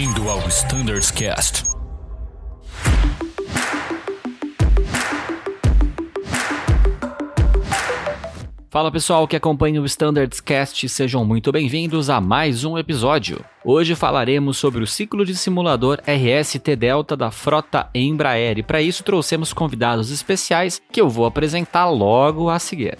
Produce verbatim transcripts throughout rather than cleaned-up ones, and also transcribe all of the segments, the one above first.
Bem-vindo ao Standards Cast. Fala pessoal que acompanha o Standards Cast, sejam muito bem-vindos a mais um episódio. Hoje falaremos sobre o ciclo de simulador R S T Delta da frota Embraer e para isso trouxemos convidados especiais que eu vou apresentar logo a seguir.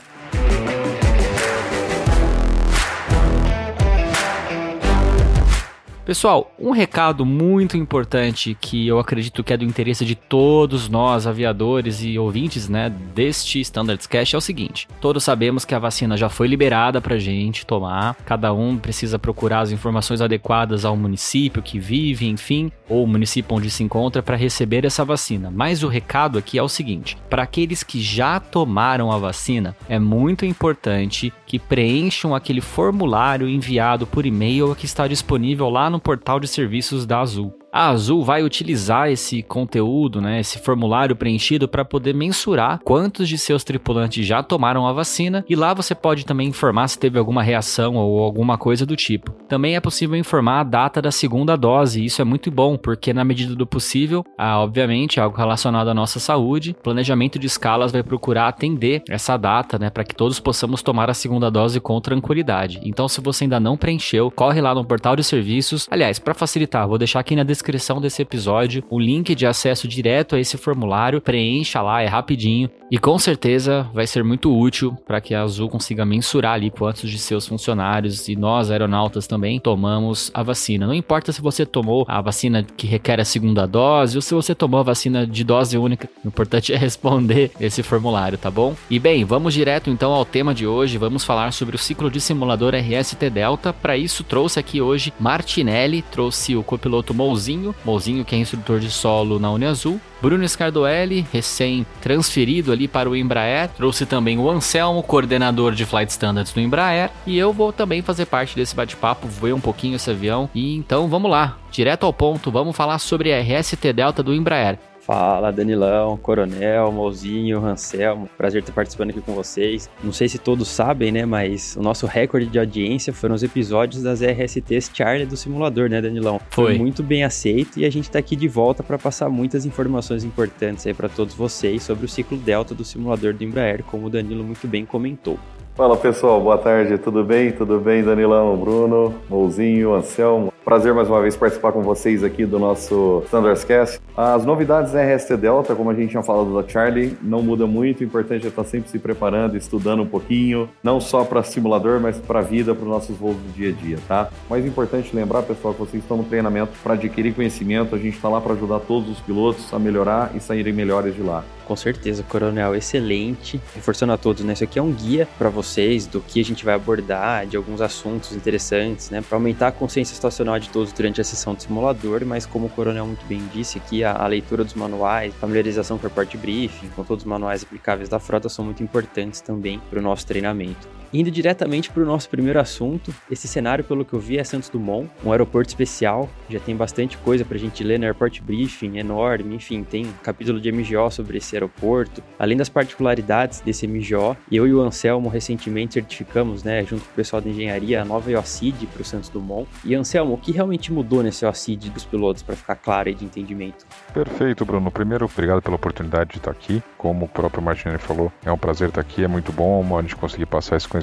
Pessoal, um recado muito importante que eu acredito que é do interesse de todos nós, aviadores e ouvintes, né, deste Standards Cast é o seguinte. Todos sabemos que a vacina já foi liberada pra gente tomar. Cada um precisa procurar as informações adequadas ao município que vive, enfim, ou o município onde se encontra para receber essa vacina. Mas o recado aqui é o seguinte. Para aqueles que já tomaram a vacina, é muito importante que preencham aquele formulário enviado por e-mail que está disponível lá no portal de serviços da Azul. A Azul vai utilizar esse conteúdo, né, esse formulário preenchido para poder mensurar quantos de seus tripulantes já tomaram a vacina e lá você pode também informar se teve alguma reação ou alguma coisa do tipo. Também é possível informar a data da segunda dose e isso é muito bom porque na medida do possível, ah, obviamente, algo relacionado à nossa saúde, planejamento de escalas vai procurar atender essa data, né, para que todos possamos tomar a segunda dose com tranquilidade. Então se você ainda não preencheu, corre lá no portal de serviços. Aliás, para facilitar, vou deixar aqui na descrição descrição desse episódio, o link de acesso direto a esse formulário, preencha lá, é rapidinho e com certeza vai ser muito útil para que a Azul consiga mensurar ali quantos de seus funcionários e nós aeronautas também tomamos a vacina. Não importa se você tomou a vacina que requer a segunda dose ou se você tomou a vacina de dose única, o importante é responder esse formulário, tá bom? E bem, vamos direto então ao tema de hoje, vamos falar sobre o ciclo de simulador R S T Delta. Para isso trouxe aqui hoje Martinelli, trouxe o copiloto Mouzinho, Mouzinho, que é instrutor de solo na Uniazul, Bruno Scarduelli, recém-transferido ali para o Embraer, trouxe também o Anselmo, coordenador de Flight Standards do Embraer, e eu vou também fazer parte desse bate-papo, ver um pouquinho esse avião, e então vamos lá, direto ao ponto, vamos falar sobre a R S T Delta do Embraer. Fala, Danilão, Coronel, Mouzinho, Anselmo, prazer estar participando aqui com vocês. Não sei se todos sabem, né, mas o nosso recorde de audiência foram os episódios das R S Ts Charlie do simulador, né, Danilão? Foi. Foi muito bem aceito e a gente está aqui de volta para passar muitas informações importantes aí para todos vocês sobre o ciclo Delta do simulador do Embraer, como o Danilo muito bem comentou. Fala pessoal, boa tarde, tudo bem? Tudo bem, Danilão, Bruno, Mouzinho, Anselmo? Prazer mais uma vez participar com vocês aqui do nosso Standards Cast. As novidades da R S T Delta, como a gente tinha falado da Charlie, não muda muito, o importante é estar sempre se preparando, estudando um pouquinho, não só para simulador, mas para a vida, para os nossos voos do dia a dia, tá? Mas é importante lembrar, pessoal, que vocês estão no treinamento para adquirir conhecimento, a gente está lá para ajudar todos os pilotos a melhorar e saírem melhores de lá. Com certeza, Coronel, excelente. Reforçando a todos, né? Isso aqui é um guia para vocês do que a gente vai abordar, de alguns assuntos interessantes, né? Para aumentar a consciência situacional de todos durante a sessão de simulador, mas como o Coronel muito bem disse aqui, a, a leitura dos manuais, familiarização por parte de briefing, com todos os manuais aplicáveis da frota são muito importantes também para o nosso treinamento. Indo diretamente para o nosso primeiro assunto, esse cenário, pelo que eu vi, é Santos Dumont, um aeroporto especial, já tem bastante coisa para a gente ler no Airport Briefing, enorme, enfim, tem um capítulo de M G O sobre esse aeroporto, além das particularidades desse M G O, eu e o Anselmo recentemente certificamos, né, junto com o pessoal da engenharia, a nova E O C I D para o Santos Dumont. E Anselmo, o que realmente mudou nesse E O C I D dos pilotos, para ficar claro aí de entendimento? Perfeito, Bruno. Primeiro, obrigado pela oportunidade de estar aqui. Como o próprio Martinelli falou, é um prazer estar aqui, é muito bom a gente conseguir passar esse conhecimento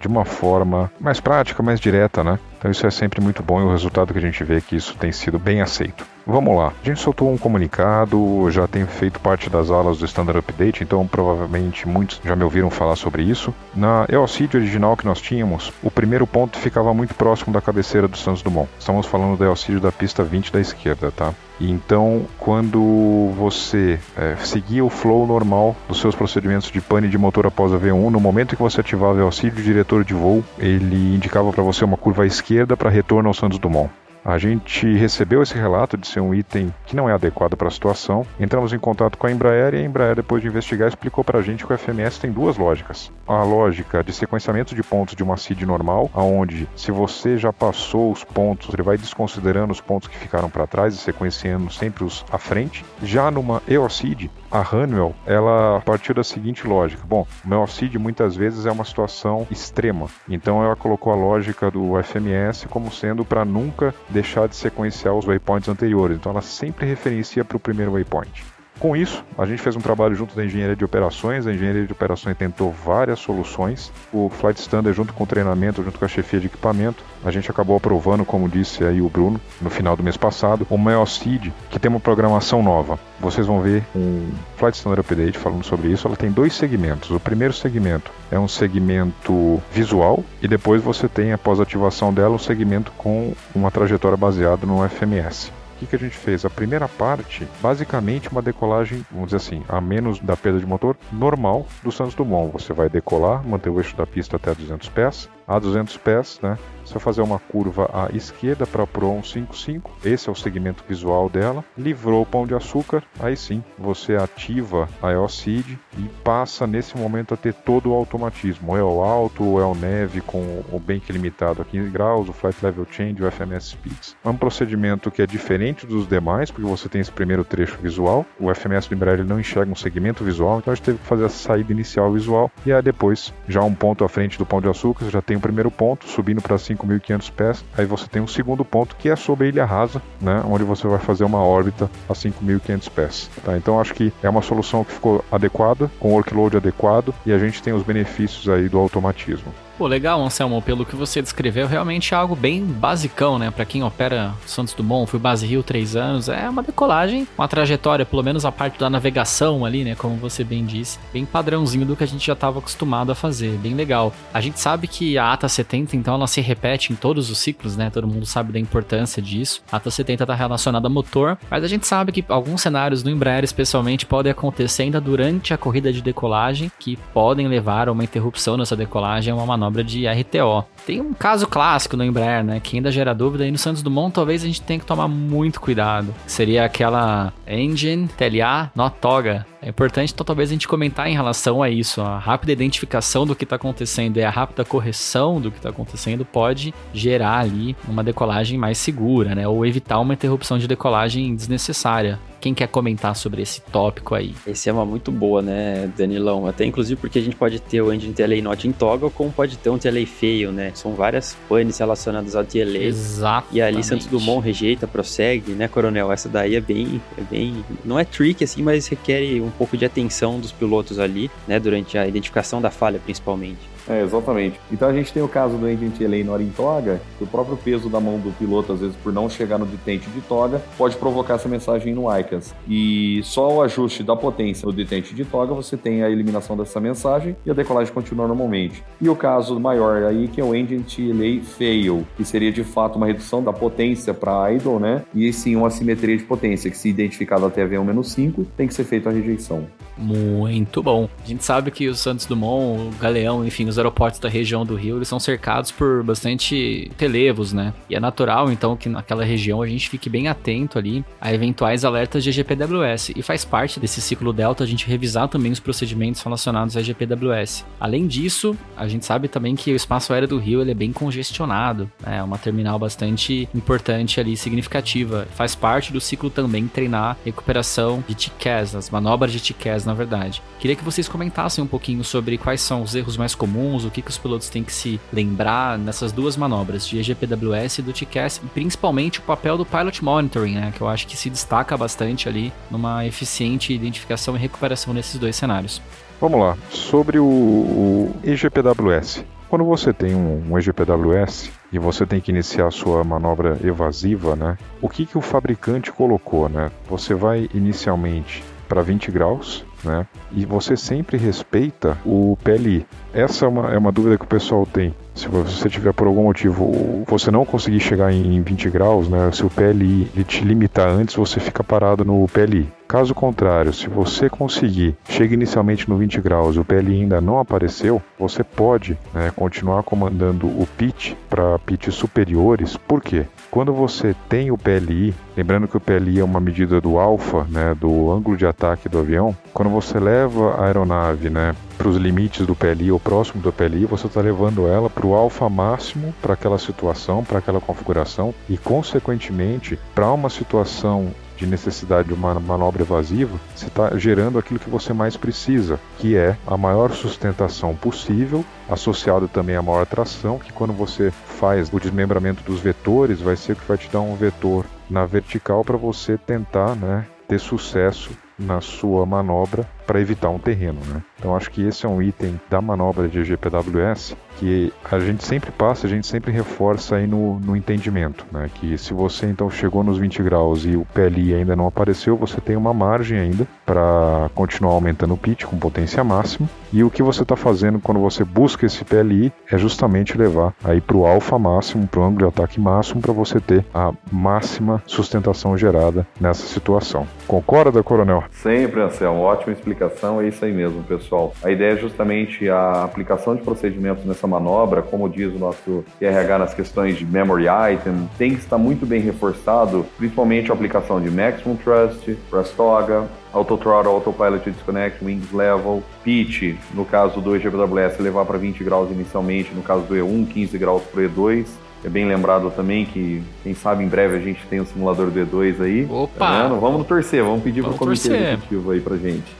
de uma forma mais prática, mais direta, né? Então isso é sempre muito bom e o resultado que a gente vê é que isso tem sido bem aceito. Vamos lá, a gente soltou um comunicado, já tem feito parte das aulas do Standard Update, então provavelmente muitos já me ouviram falar sobre isso. Na E O C I D original que nós tínhamos, o primeiro ponto ficava muito próximo da cabeceira do Santos Dumont. Estamos falando da E O C I D da pista vinte da esquerda, tá? Então, quando você é, seguia o flow normal dos seus procedimentos de pane de motor após a V um, no momento que você ativava o E O C I D, o diretor de voo, ele indicava para você uma curva à esquerda para retorno ao Santos Dumont. A gente recebeu esse relato de ser um item que não é adequado para a situação. Entramos em contato com a Embraer e a Embraer, depois de investigar, explicou para a gente que o F M S tem duas lógicas. A lógica de sequenciamento de pontos de uma C I D normal, onde se você já passou os pontos, ele vai desconsiderando os pontos que ficaram para trás e sequenciando sempre os à frente. Já numa E O C I D, A Honeywell, ela partiu da seguinte lógica. Bom, o MEOSID muitas vezes é uma situação extrema. Então ela colocou a lógica do F M S como sendo para nunca deixar de sequenciar os waypoints anteriores. Então ela sempre referencia para o primeiro waypoint. Com isso, a gente fez um trabalho junto da engenharia de operações. A engenharia de operações tentou várias soluções. O Flight Standard, junto com o treinamento, junto com a chefia de equipamento, a gente acabou aprovando, como disse aí o Bruno, no final do mês passado, o MEOSID, que tem uma programação nova. Vocês vão ver um Flight Standard Update falando sobre isso. Ela tem dois segmentos. O primeiro segmento é um segmento visual e depois você tem, após a ativação dela, um segmento com uma trajetória baseada no F M S. O que, que a gente fez? A primeira parte, basicamente uma decolagem, vamos dizer assim, a menos da perda de motor, normal do Santos Dumont. Você vai decolar, manter o eixo da pista até duzentos pés. A duzentos pés, né? Você vai fazer uma curva à esquerda para a Pro cento e cinquenta e cinco. Esse é o segmento visual dela. Livrou o pão de açúcar, aí sim, você ativa a EOCID e passa nesse momento a ter todo o automatismo. O E O alto, o E O neve com o bank limitado a quinze graus, o Flight Level Change, o F M S Speeds. É um procedimento que é diferente dos demais, porque você tem esse primeiro trecho visual. O F M S do Embraer ele não enxerga um segmento visual, então a gente teve que fazer a saída inicial visual, e aí depois, já um ponto à frente do pão de açúcar, você já tem o primeiro ponto, subindo para cinco mil e quinhentos pés, aí você tem um segundo ponto, que é sobre a ilha rasa, né, onde você vai fazer uma órbita a cinco mil e quinhentos pés. Tá? Então acho que é uma solução que ficou adequada, com o workload adequado, e a gente tem os benefícios aí do automatismo. Pô, legal, Anselmo, pelo que você descreveu, realmente é algo bem basicão, né? Pra quem opera Santos Dumont, fui base Rio três anos, é uma decolagem, uma trajetória, pelo menos a parte da navegação ali, né? Como você bem disse, bem padrãozinho do que a gente já estava acostumado a fazer, bem legal. A gente sabe que a ATA setenta, então, ela se repete em todos os ciclos, né? Todo mundo sabe da importância disso. A ATA setenta tá relacionada a motor, mas a gente sabe que alguns cenários no Embraer, especialmente, podem acontecer ainda durante a corrida de decolagem, que podem levar a uma interrupção nessa decolagem, a uma manobra de R T O. Tem um caso clássico no Embraer, né, que ainda gera dúvida, e no Santos Dumont talvez a gente tenha que tomar muito cuidado, que seria aquela engine, T L A, not TOGA. É importante, então, talvez a gente comentar em relação a isso. A rápida identificação do que está acontecendo e a rápida correção do que está acontecendo pode gerar ali uma decolagem mais segura, né? Ou evitar uma interrupção de decolagem desnecessária. Quem quer comentar sobre esse tópico aí? Esse é uma muito boa, né, Danilão? Até inclusive porque a gente pode ter o engine T L A not in TOGA, como pode ter um T L A fail, né? São várias panes relacionadas ao T L A. Exato. E ali Santos Dumont rejeita, prossegue, né, Coronel? Essa daí é bem, é bem... não é tricky, assim, mas requer um um pouco de atenção dos pilotos ali, né, durante a identificação da falha, principalmente. É, exatamente. Então a gente tem o caso do engine T L A no ar em TOGA, que o próprio peso da mão do piloto, às vezes por não chegar no detente de TOGA, pode provocar essa mensagem no I C A S. E só o ajuste da potência no detente de TOGA, você tem a eliminação dessa mensagem e a decolagem continua normalmente. E o caso maior aí, que é o engine T L A fail, que seria de fato uma redução da potência para idle, né? E sim uma assimetria de potência, que se identificada até V um menos cinco, tem que ser feita a rejeição. Muito bom. A gente sabe que o Santos Dumont, o Galeão, enfim, os aeroportos da região do Rio, eles são cercados por bastante relevos, né? E é natural, então, que naquela região a gente fique bem atento ali a eventuais alertas de E G P W S. E faz parte desse ciclo Delta a gente revisar também os procedimentos relacionados a E G P W S. Além disso, a gente sabe também que o espaço aéreo do Rio ele é bem congestionado, né? É uma terminal bastante importante ali, significativa. Faz parte do ciclo também treinar recuperação de T C A S, as manobras de T C A S, na verdade. Queria que vocês comentassem um pouquinho sobre quais são os erros mais comuns, o que, que os pilotos têm que se lembrar nessas duas manobras, de E G P W S e do T C A S, e principalmente o papel do Pilot Monitoring, né, que eu acho que se destaca bastante ali numa eficiente identificação e recuperação nesses dois cenários. Vamos lá, sobre o, o E G P W S. Quando você tem um, um E G P W S e você tem que iniciar a sua manobra evasiva, né, o que, que o fabricante colocou, né? Você vai inicialmente para vinte graus, né? E você sempre respeita o P L I. Essa é uma, é uma dúvida que o pessoal tem. Se você tiver por algum motivo você não conseguir chegar em vinte graus, né? Se o P L I ele te limitar antes, você fica parado no P L I. Caso contrário, se você conseguir, chega inicialmente no vinte graus e o P L I ainda não apareceu, você pode, né, continuar comandando o pitch para pitches superiores. Por quê? Quando você tem o P L I, lembrando que o P L I é uma medida do alfa, né, do ângulo de ataque do avião, quando você leva a aeronave, né, para os limites do P L I ou próximo do P L I, você está levando ela para o alfa máximo para aquela situação, para aquela configuração e, consequentemente, para uma situação de necessidade de uma manobra evasiva, você está gerando aquilo que você mais precisa, que é a maior sustentação possível, associada também à maior tração, que quando você faz o desmembramento dos vetores, vai ser o que vai te dar um vetor na vertical para você tentar, né, ter sucesso na sua manobra para evitar um terreno, né? Então acho que esse é um item da manobra de G P W S que a gente sempre passa, a gente sempre reforça aí no, no entendimento, né? Que se você então chegou nos vinte graus e o P L I ainda não apareceu, você tem uma margem ainda para continuar aumentando o pitch com potência máxima, e o que você está fazendo quando você busca esse P L I é justamente levar aí para o alfa máximo, para o ângulo de ataque máximo, para você ter a máxima sustentação gerada nessa situação. Concorda, Coronel? Sempre, Anselmo, ótima explicação, é isso aí mesmo, pessoal. A ideia é justamente a aplicação de procedimentos nessa manobra, como diz o nosso Q R H nas questões de memory item, tem que estar muito bem reforçado, principalmente a aplicação de maximum thrust, thrust toga, autothrottle, autopilot disconnect, wings level, pitch, no caso do E G P W S, levar para vinte graus inicialmente, no caso do E um, quinze graus para o E dois. É bem lembrado também que, quem sabe, em breve a gente tem um simulador do E dois aí. Opa! Tá vendo? Vamos torcer, vamos pedir para o comitê executivo aí pra gente.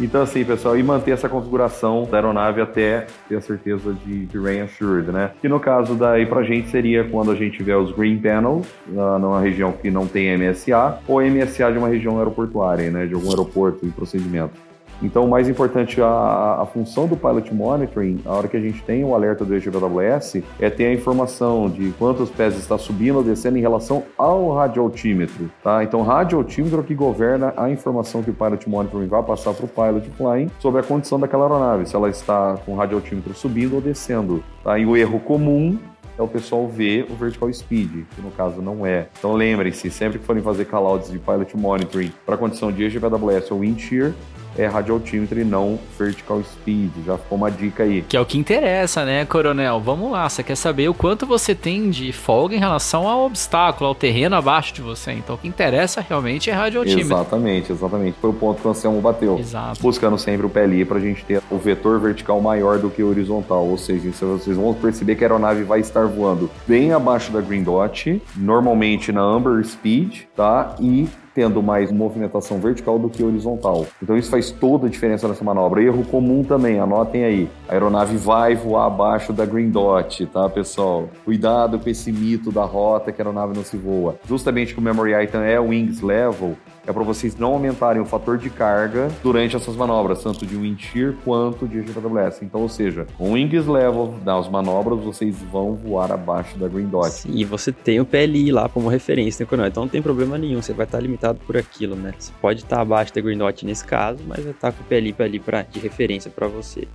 Então, assim, pessoal, e manter essa configuração da aeronave até ter a certeza de, de rain assured, né? Que no caso daí pra gente seria quando a gente tiver os green panels, na, numa região que não tem M S A, ou M S A de uma região aeroportuária, né? De algum aeroporto em procedimento. Então, o mais importante, a, a função do Pilot Monitoring, a hora que a gente tem o alerta do E G P W S, é ter a informação de quantos pés está subindo ou descendo em relação ao radioaltímetro, tá? Então, o radioaltímetro é o que governa a informação que o Pilot Monitoring vai passar para o Pilot Flying sobre a condição daquela aeronave, se ela está com o radioaltímetro subindo ou descendo, tá? E o erro comum é o pessoal ver o vertical speed, que no caso não é. Então lembrem-se, sempre que forem fazer callouts de Pilot Monitoring para a condição de E G P W S ou Wind Shear, é radioaltímetro e não vertical speed. Já ficou uma dica aí. Que é o que interessa, né, Coronel? Vamos lá, você quer saber o quanto você tem de folga em relação ao obstáculo, ao terreno abaixo de você. Então, o que interessa realmente é radioaltímetro. Exatamente, exatamente. Foi o ponto que o Anselmo bateu. Exato. Buscando sempre o P L I para a gente ter o vetor vertical maior do que o horizontal. Ou seja, vocês vão perceber que a aeronave vai estar voando bem abaixo da green dot, normalmente na amber speed, tá? E tendo mais movimentação vertical do que horizontal. Então isso faz toda a diferença nessa manobra. Erro comum também, anotem aí. A aeronave vai voar abaixo da green dot, tá, pessoal? Cuidado com esse mito da rota que a aeronave não se voa. Justamente que o memory item é o wings level, é para vocês não aumentarem o fator de carga durante essas manobras, tanto de wind shear quanto de G P W S. Então, ou seja, com wings level das manobras, vocês vão voar abaixo da green dot. Sim, e você tem o P L I lá como referência, né, Coronel? Então não tem problema nenhum, você vai estar limitado por aquilo, né? Você pode estar abaixo da green dot nesse caso, mas já tá com o P L I ali pra, de referência para você.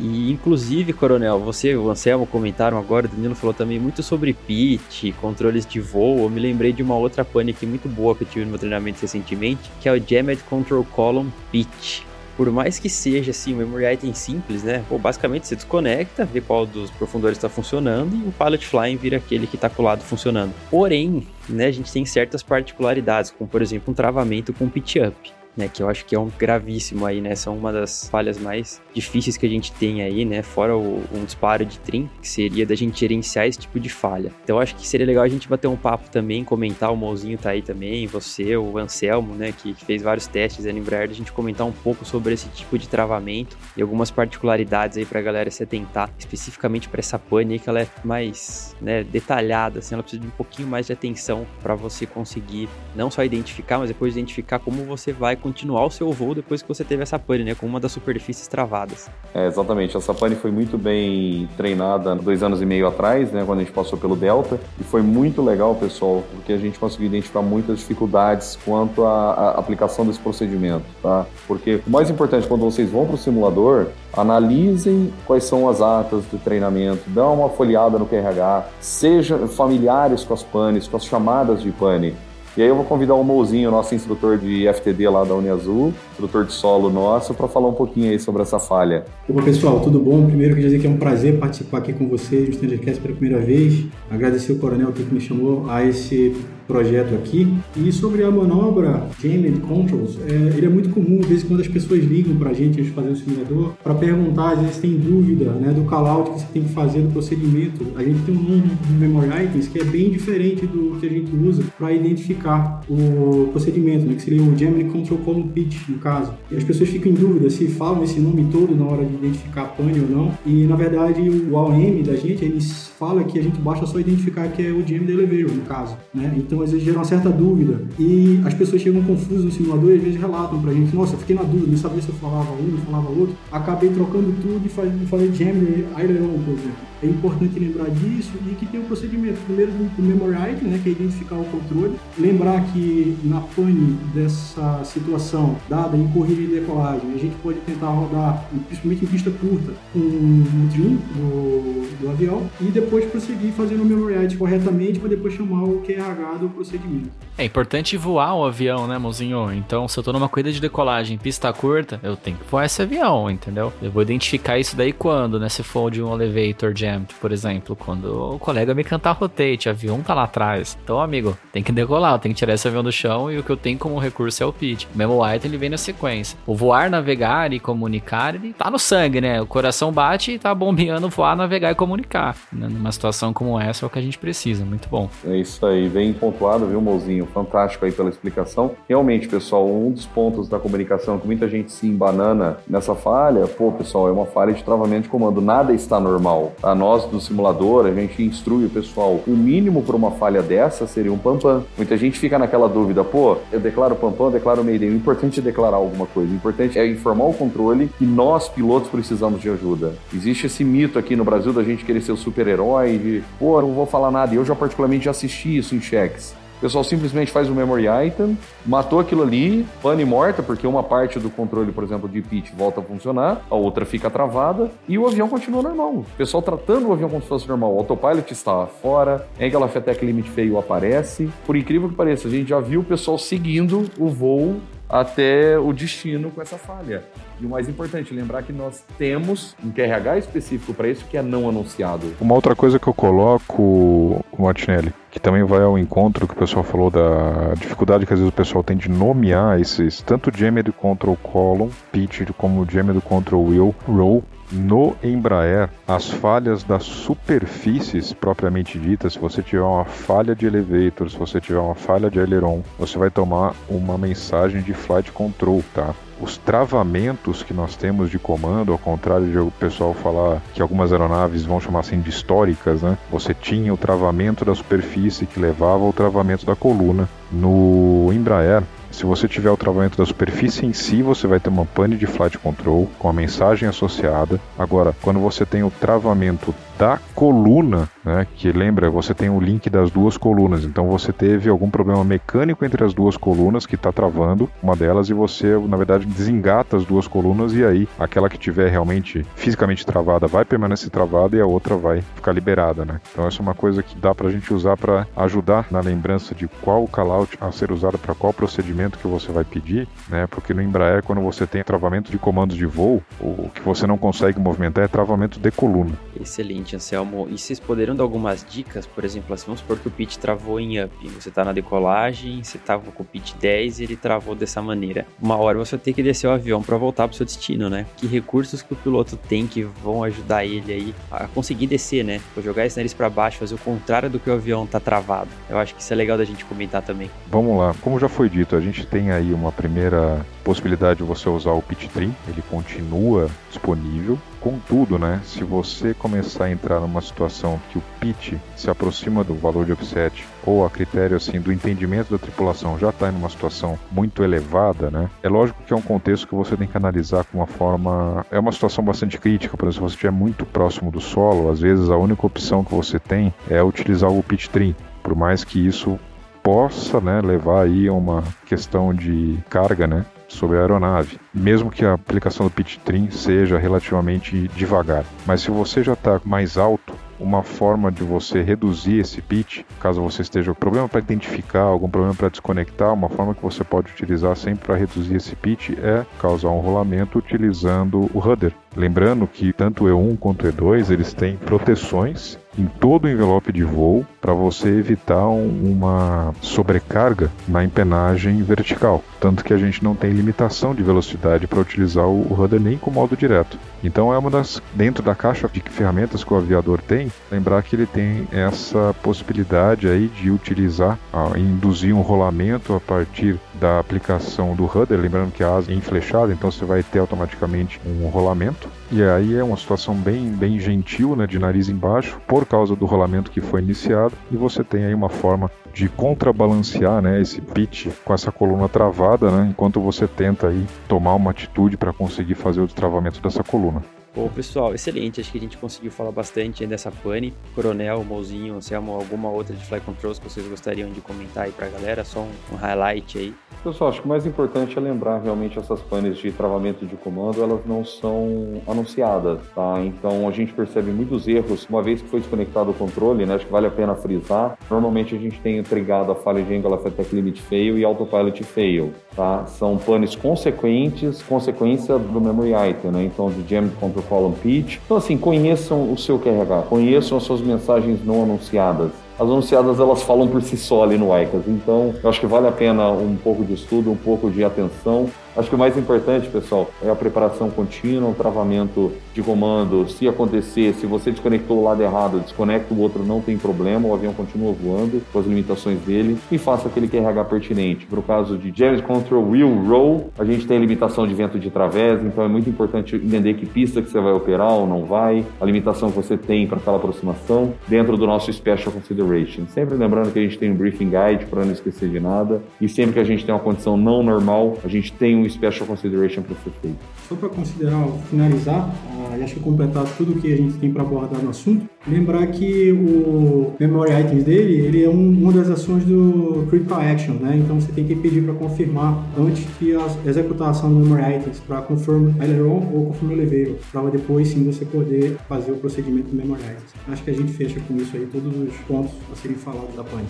E, inclusive, Coronel, você e o Anselmo comentaram agora, o Danilo falou também muito sobre pitch, controles de voo. Eu me lembrei de uma outra pane aqui muito boa que eu tive no meu treinamento recentemente, que é o Jammed Control Column Pitch. Por mais que seja, assim, o memory item simples, né? Pô, basicamente, você desconecta, vê qual dos profundores está funcionando e o pilot flying vira aquele que está colado funcionando. Porém, né, a gente tem certas particularidades, como, por exemplo, um travamento com pitch-up, né? Que eu acho que é um gravíssimo aí, né? São uma das falhas mais difíceis que a gente tem aí, né? Fora o, um disparo de trim, que seria da gente gerenciar esse tipo de falha. Então, eu acho que seria legal a gente bater um papo também, comentar, o Mouzinho tá aí também, você, o Anselmo, né? Que, que fez vários testes aí no Embraer, a gente comentar um pouco sobre esse tipo de travamento e algumas particularidades aí pra galera se atentar, especificamente pra essa pane aí, que ela é mais, né, detalhada, assim, ela precisa de um pouquinho mais de atenção pra você conseguir não só identificar, mas depois identificar como você vai continuar o seu voo depois que você teve essa pane, né? Com uma das superfícies travadas. É, exatamente. Essa pane foi muito bem treinada dois anos e meio atrás, né? Quando a gente passou pelo Delta. E foi muito legal, pessoal, porque a gente conseguiu identificar muitas dificuldades quanto à, à aplicação desse procedimento, tá? Porque o mais importante, quando vocês vão para o simulador, analisem quais são as atas do treinamento, dá uma folheada no Q R H, sejam familiares com as panes, com as chamadas de pane. E aí eu vou convidar o Mouzinho, nosso instrutor de F T D lá da Uniazul, instrutor de solo nosso, para falar um pouquinho aí sobre essa falha. Opa, pessoal, tudo bom? Primeiro, queria dizer que é um prazer participar aqui com vocês no Standards Cast pela primeira vez. Agradecer o Coronel que me chamou a esse projeto aqui. E sobre a manobra Game Controls, é, ele é muito comum, de vez em quando as pessoas ligam pra gente, a gente fazendo o simulador, para perguntar, às vezes tem dúvida, né, do callout que você tem que fazer, do procedimento. A gente tem um memory items que é bem diferente do que a gente usa para identificar o procedimento, né, que seria o Game Control Column Pitch, no caso. E as pessoas ficam em dúvida se falam esse nome todo na hora de identificar a pane ou não. E, na verdade, o A O M da gente, ele fala que a gente basta só identificar que é o G M da Elevator, no caso, né? Então, às vezes, gera uma certa dúvida. E as pessoas chegam confusas no simulador e, às vezes, relatam pra gente: nossa, fiquei na dúvida, não sabia se eu falava um, não falava outro. Acabei trocando tudo e falei G M da Elevator, por exemplo. É importante lembrar disso e que tem um procedimento. Primeiro, o memory item, né, que é identificar o controle. Lembrar que na pane dessa situação, dada em corrida e decolagem, a gente pode tentar rodar, principalmente em pista curta, um trim do, do avião e depois prosseguir fazendo o memory item corretamente para depois chamar o Q R H do procedimento. É importante voar o avião, né, Mouzinho? Então, se eu tô numa corrida de decolagem, pista curta, eu tenho que voar esse avião, entendeu? Eu vou identificar isso daí quando, né? Se for de um elevator jam, por exemplo, quando o colega me cantar rotate, o avião tá lá atrás. Então, amigo, tem que decolar, eu tenho que tirar esse avião do chão e o que eu tenho como recurso é o pitch. O memo item, ele vem na sequência. O voar, navegar e comunicar, ele tá no sangue, né? O coração bate e tá bombeando voar, navegar e comunicar. Numa situação como essa, é o que a gente precisa. Muito bom. É isso aí, bem pontuado, viu, Mouzinho? Fantástico aí pela explicação. Realmente, pessoal, um dos pontos da comunicação que muita gente se embanana nessa falha, pô, pessoal, é uma falha de travamento de comando. Nada está normal. A nós, do simulador, a gente instrui o pessoal. O mínimo para uma falha dessa seria um pam-pam. Muita gente fica naquela dúvida, pô, eu declaro pam-pam, eu declaro mayday. O importante é declarar alguma coisa. O importante é informar o controle que nós, pilotos, precisamos de ajuda. Existe esse mito aqui no Brasil da gente querer ser o super-herói, de, pô, não vou falar nada. E eu já, particularmente, já assisti isso em cheques. O pessoal simplesmente faz o memory item, matou aquilo ali, pane morta, porque uma parte do controle, por exemplo, de pitch volta a funcionar, a outra fica travada e o avião continua normal. O pessoal tratando o avião como se fosse normal. O autopilot está fora, aquela FETEC limit fail aparece. Por incrível que pareça, a gente já viu o pessoal seguindo o voo até o destino com essa falha. E o mais importante, lembrar que nós temos um Q R H específico para isso, que é não anunciado. Uma outra coisa que eu coloco, Martinelli, que também vai ao encontro que o pessoal falou da dificuldade que às vezes o pessoal tem de nomear esses, tanto o G M do Control Column, Pitch, como o G M do Control Wheel, Roll. No Embraer, as falhas das superfícies propriamente ditas, se você tiver uma falha de elevator, se você tiver uma falha de aileron, você vai tomar uma mensagem de flight control, tá? Os travamentos que nós temos de comando, ao contrário de o pessoal falar que algumas aeronaves vão chamar assim de históricas, né? Você tinha o travamento da superfície que levava ao travamento da coluna. No Embraer, se você tiver o travamento da superfície em si, você vai ter uma pane de flight control com a mensagem associada. Agora, quando você tem o travamento da coluna, né, que lembra, você tem o link das duas colunas, então você teve algum problema mecânico entre as duas colunas que está travando uma delas e você, na verdade, desengata as duas colunas e aí aquela que tiver realmente fisicamente travada vai permanecer travada e a outra vai ficar liberada, né? Então essa é uma coisa que dá para a gente usar para ajudar na lembrança de qual callout a ser usado para qual procedimento que você vai pedir, né? Porque no Embraer, quando você tem travamento de comandos de voo, o que você não consegue movimentar é travamento de coluna. Excelente, Anselmo. E vocês poderiam dar algumas dicas? Por exemplo, assim, vamos supor que o pitch travou em up. Você tá na decolagem, você tava com o pitch dez e ele travou dessa maneira. Uma hora você vai ter que descer o avião para voltar pro seu destino, né? Que recursos que o piloto tem que vão ajudar ele aí a conseguir descer, né? Vou jogar esse nariz para baixo, fazer o contrário do que o avião tá travado. Eu acho que isso é legal da gente comentar também. Vamos lá. Como já foi dito, a gente tem aí uma primeira possibilidade de você usar o pitch trim. Ele continua disponível. Contudo, né, se você começar a entrar numa situação que o pitch se aproxima do valor de offset ou a critério assim, do entendimento da tripulação já está em uma situação muito elevada, né, é lógico que é um contexto que você tem que analisar com uma forma... É uma situação bastante crítica, por exemplo, se você estiver muito próximo do solo, às vezes a única opção que você tem é utilizar o pitch trim, por mais que isso possa, né, levar aí a uma questão de carga, né, sobre a aeronave, mesmo que a aplicação do pitch trim seja relativamente devagar. Mas se você já está mais alto, uma forma de você reduzir esse pitch, caso você esteja com problema para identificar, algum problema para desconectar, uma forma que você pode utilizar sempre para reduzir esse pitch é causar um rolamento utilizando o rudder. Lembrando que tanto o E um quanto o E dois, eles têm proteções em todo o envelope de voo para você evitar um, uma sobrecarga na empenagem vertical. Tanto que a gente não tem limitação de velocidade para utilizar o, o rudder nem com modo direto. Então é uma das, dentro da caixa de ferramentas que o aviador tem, lembrar que ele tem essa possibilidade aí de utilizar, ah, induzir um rolamento a partir da aplicação do rudder, lembrando que a asa é enflechada, então você vai ter automaticamente um rolamento. E aí é uma situação bem, bem gentil, né, de nariz embaixo, por causa do rolamento que foi iniciado, e você tem aí uma forma de contrabalancear, né, esse pitch com essa coluna travada, né, enquanto você tenta aí tomar uma atitude para conseguir fazer o destravamento dessa coluna. Bom, pessoal, excelente, acho que a gente conseguiu falar bastante dessa pane. Coronel, Mouzinho, Anselmo, alguma outra de Fly Controls que vocês gostariam de comentar aí pra galera? Só um, um highlight aí. Pessoal, acho que o mais importante é lembrar realmente essas panes de travamento de comando, elas não são anunciadas, tá? Então a gente percebe muitos erros, uma vez que foi desconectado o controle, né? Acho que vale a pena frisar. Normalmente a gente tem entregado a falha de Angle Attack Limit Fail e Autopilot Fail, tá? São panes consequentes, consequência do Memory Item, né? Então de Jam Control Column Pitch. Então assim, conheçam o seu Q R H, conheçam as suas mensagens não anunciadas. As anunciadas, elas falam por si só ali no I C A S, então eu acho que vale a pena um pouco de estudo, um pouco de atenção. Acho que o mais importante, pessoal, é a preparação contínua, o travamento de comando. Se acontecer, se você desconectou o lado errado, desconecta o outro, não tem problema, o avião continua voando com as limitações dele e faça aquele Q R H pertinente. Para o caso de Jam Control Wheel Roll, a gente tem limitação de vento de través, então é muito importante entender que pista que você vai operar ou não vai, a limitação que você tem para aquela aproximação dentro do nosso Special Consideration. Sempre lembrando que a gente tem um briefing guide para não esquecer de nada, e sempre que a gente tem uma condição não normal, a gente tem um special consideration para ser feito. Só para considerar, finalizar, e acho que completar tudo o que a gente tem para abordar no assunto, lembrar que o Memory Items dele, ele é um, uma das ações do Critical Action, né? Então você tem que pedir para confirmar antes de executar a ação do Memory Items, para Confirm Aileron ou Confirm Elevator, para depois sim você poder fazer o procedimento do Memory Items. Acho que a gente fecha com isso aí todos os pontos a serem falados da pane.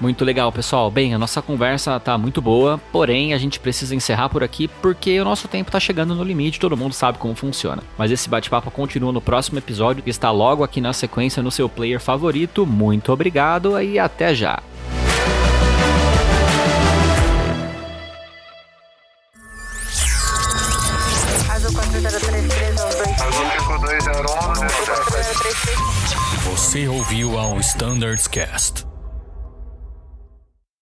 Muito legal, pessoal. Bem, a nossa conversa tá muito boa, porém a gente precisa encerrar por aqui porque o nosso tempo tá chegando no limite, todo mundo sabe como funciona. Mas esse bate-papo continua no próximo episódio, que está logo aqui na sequência no seu player favorito. Muito obrigado e até já! Você ouviu ao Standards Cast.